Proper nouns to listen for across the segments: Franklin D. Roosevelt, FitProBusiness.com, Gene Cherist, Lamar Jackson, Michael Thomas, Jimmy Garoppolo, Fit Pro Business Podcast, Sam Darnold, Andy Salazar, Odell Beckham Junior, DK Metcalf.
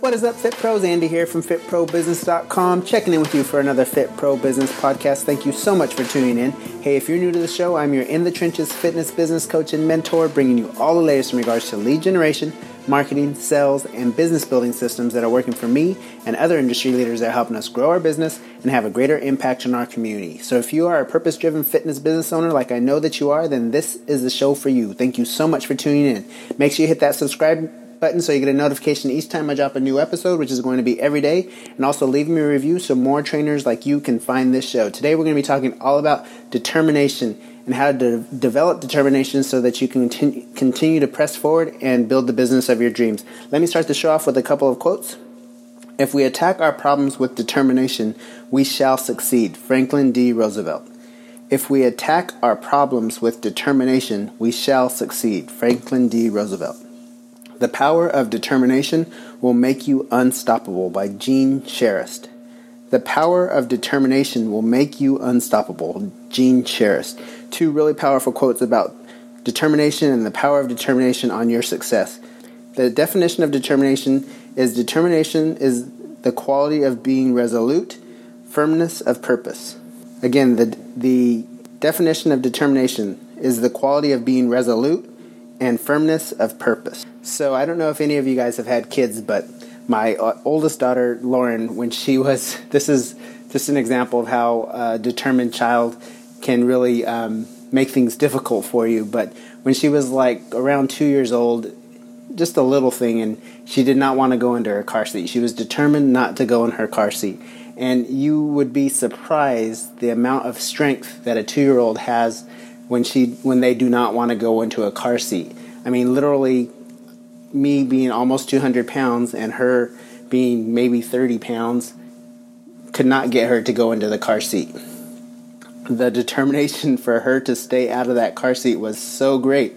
What is up, Fit Pros? Andy here from FitProBusiness.com, checking in with you for another Fit Pro Business Podcast. Thank you so much for tuning in. Hey, if you're new to the show, I'm your In the Trenches fitness business coach and mentor, bringing you all the latest in regards to lead generation, marketing, sales, and business building systems that are working for me and other industry leaders that are helping us grow our business and have a greater impact on our community. So if you are a purpose-driven fitness business owner like I know that you are, then this is the show for you. Thank you so much for tuning in. Make sure you hit that subscribe button so you get a notification each time I drop a new episode, which is going to be every day, and also leave me a review so more trainers like you can find this show. Today we're going to be talking all about determination and how to develop determination so that you can continue to press forward and build the business of your dreams. Let me start the show off with a couple of quotes. If we attack our problems with determination, we shall succeed. Franklin D. Roosevelt. If we attack our problems with determination, we shall succeed. Franklin D. Roosevelt. The Power of Determination Will Make You Unstoppable by Gene Cherist. The Power of Determination Will Make You Unstoppable, Gene Cherist. Two really powerful quotes about determination and the power of determination on your success. The definition of determination is the quality of being resolute, firmness of purpose. Again, the definition of determination is the quality of being resolute and firmness of purpose. So I don't know if any of you guys have had kids, but my oldest daughter, Lauren, when she was, this is just an example of how a determined child can really make things difficult for you. But when she was like around 2 years old, just a little thing, and she did not want to go into her car seat. She was determined not to go in her car seat. And you would be surprised the amount of strength that a 2-year-old has when they do not want to go into a car seat. I mean, literally, me being almost 200 pounds and her being maybe 30 pounds could not get her to go into the car seat. The determination for her to stay out of that car seat was so great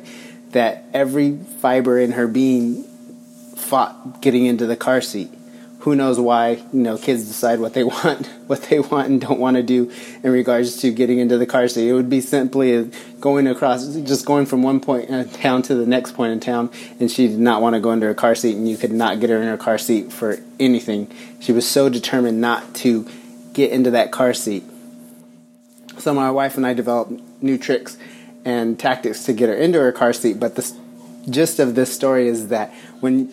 that every fiber in her being fought getting into the car seat. Who knows why? Kids decide what they want and don't want to do in regards to getting into the car seat. It would be simply going from one point in town to the next point in town, and she did not want to go into her car seat, and you could not get her in her car seat for anything. She was so determined not to get into that car seat. So my wife and I developed new tricks and tactics to get her into her car seat, but the gist of this story is that when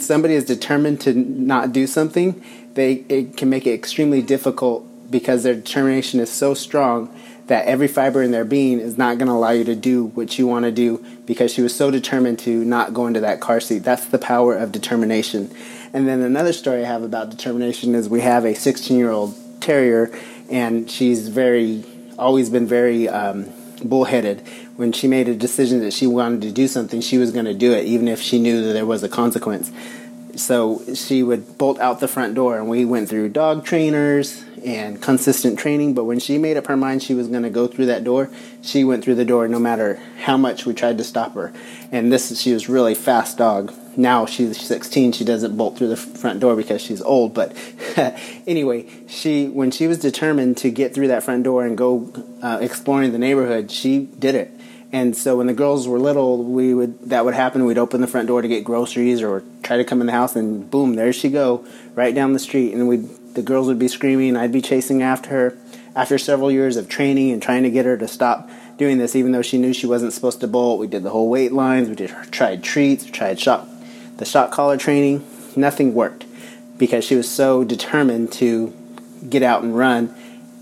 somebody is determined to not do something, it can make it extremely difficult because their determination is so strong that every fiber in their being is not going to allow you to do what you want to do because she was so determined to not go into that car seat. That's the power of determination. And then another story I have about determination is we have a 16-year-old terrier, and she's always been very bullheaded. When she made a decision that she wanted to do something, she was going to do it, even if she knew that there was a consequence. So she would bolt out the front door, and we went through dog trainers and consistent training, but when she made up her mind she was going to go through that door, she went through the door no matter how much we tried to stop her. And she was really fast dog. Now she's 16, she doesn't bolt through the front door because she's old, but anyway, when she was determined to get through that front door and go exploring the neighborhood, she did it. And so when the girls were little, that would happen. We'd open the front door to get groceries or try to come in the house, and boom, there she go, right down the street. And the girls would be screaming. I'd be chasing after her. After several years of training and trying to get her to stop doing this, even though she knew she wasn't supposed to bolt, we did the whole weight lines. We tried treats. We tried shock collar training. Nothing worked because she was so determined to get out and run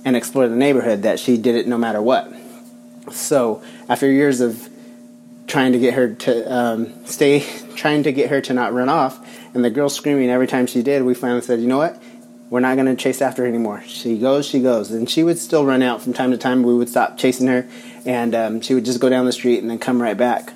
and explore the neighborhood that she did it no matter what. So after years of trying to get her to not run off, and the girl screaming every time she did, we finally said, you know what? We're not going to chase after her anymore. She goes. And she would still run out from time to time. We would stop chasing her, and she would just go down the street and then come right back.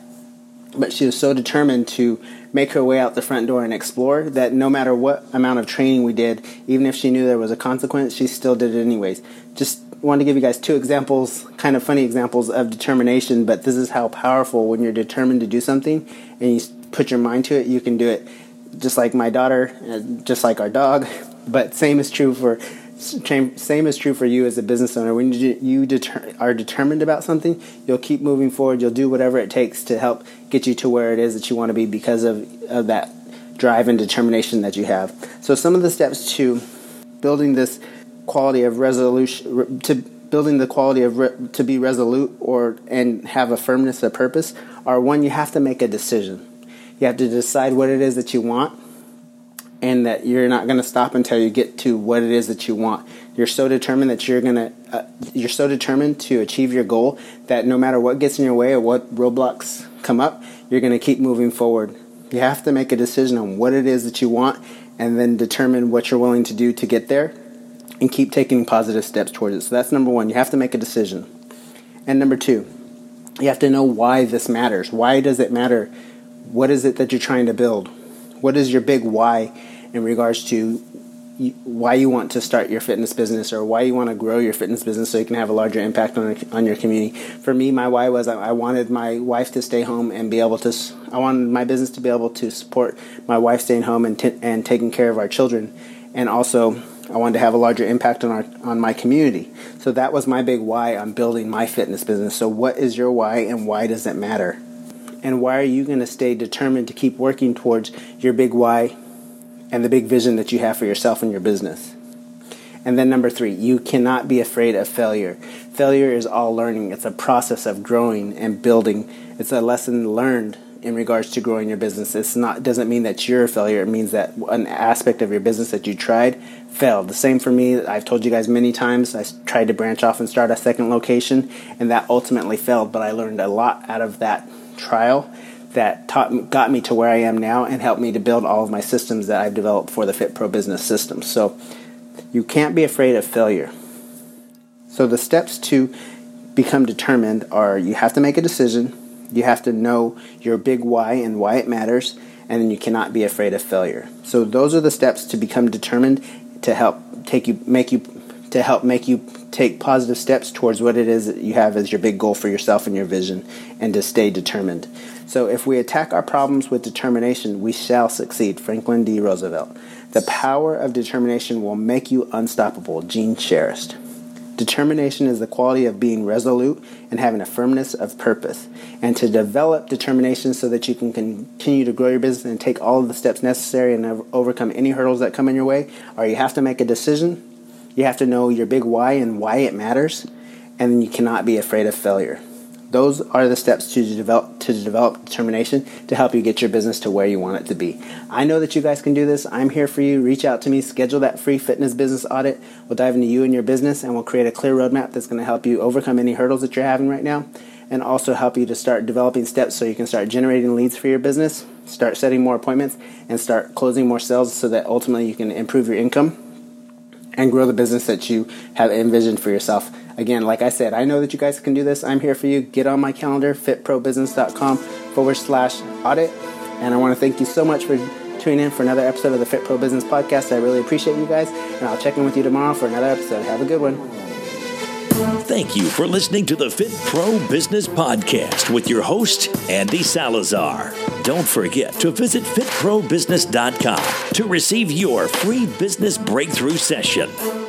But she was so determined to make her way out the front door and explore that no matter what amount of training we did, even if she knew there was a consequence, she still did it anyways. Just wanted to give you guys two examples, kind of funny examples of determination, but this is how powerful when you're determined to do something and you put your mind to it, you can do it. Just like my daughter, just like our dog, but same is true for you as a business owner. When you are determined about something, you'll keep moving forward. You'll do whatever it takes to help get you to where it is that you want to be because of that drive and determination that you have. So some of the steps to building this quality of resolution, to building the quality of to be resolute or and have a firmness of purpose are, one, you have to make a decision. You have to decide what it is that you want, and that you're not going to stop until you get to what it is that you want. You're so determined that you're so determined to achieve your goal that no matter what gets in your way or what roadblocks come up, you're going to keep moving forward. You have to make a decision on what it is that you want, and then determine what you're willing to do to get there, and keep taking positive steps towards it. So that's number one. You have to make a decision. And number two, you have to know why this matters. Why does it matter? What is it that you're trying to build? What is your big why in regards to why you want to start your fitness business or why you want to grow your fitness business so you can have a larger impact on your community? For me, my why was I wanted my wife to stay home and be able to. I wanted my business to be able to support my wife staying home and taking care of our children, and also I wanted to have a larger impact on my community. So that was my big why on building my fitness business. So what is your why, and why does it matter? And why are you going to stay determined to keep working towards your big why and the big vision that you have for yourself and your business? And then number three, you cannot be afraid of failure. Failure is all learning. It's a process of growing and building. It's a lesson learned in regards to growing your business. Doesn't mean that you're a failure. It means that an aspect of your business that you tried failed. The same for me. I've told you guys many times, I tried to branch off and start a second location, and that ultimately failed, but I learned a lot out of that trial that got me to where I am now and helped me to build all of my systems that I've developed for the Fit Pro Business System. So you can't be afraid of failure. So the steps to become determined are, you have to make a decision, you have to know your big why and why it matters, and then you cannot be afraid of failure. So those are the steps to become determined to help make you take positive steps towards what it is that you have as your big goal for yourself and your vision, and to stay determined. So if we attack our problems with determination, we shall succeed. Franklin D. Roosevelt. The power of determination will make you unstoppable. Gene Cherist. Determination is the quality of being resolute and having a firmness of purpose. And to develop determination so that you can continue to grow your business and take all of the steps necessary and overcome any hurdles that come in your way, or you have to make a decision. You have to know your big why and why it matters, and you cannot be afraid of failure. Those are the steps to develop determination to help you get your business to where you want it to be. I know that you guys can do this. I'm here for you. Reach out to me. Schedule that free fitness business audit. We'll dive into you and your business, and we'll create a clear roadmap that's going to help you overcome any hurdles that you're having right now, and also help you to start developing steps so you can start generating leads for your business, start setting more appointments, and start closing more sales so that ultimately you can improve your income and grow the business that you have envisioned for yourself. Again, like I said, I know that you guys can do this. I'm here for you. Get on my calendar, fitprobusiness.com/audit. And I want to thank you so much for tuning in for another episode of the Fit Pro Business Podcast. I really appreciate you guys, and I'll check in with you tomorrow for another episode. Have a good one. Thank you for listening to the Fit Pro Business Podcast with your host, Andy Salazar. Don't forget to visit FitProBusiness.com to receive your free business breakthrough session.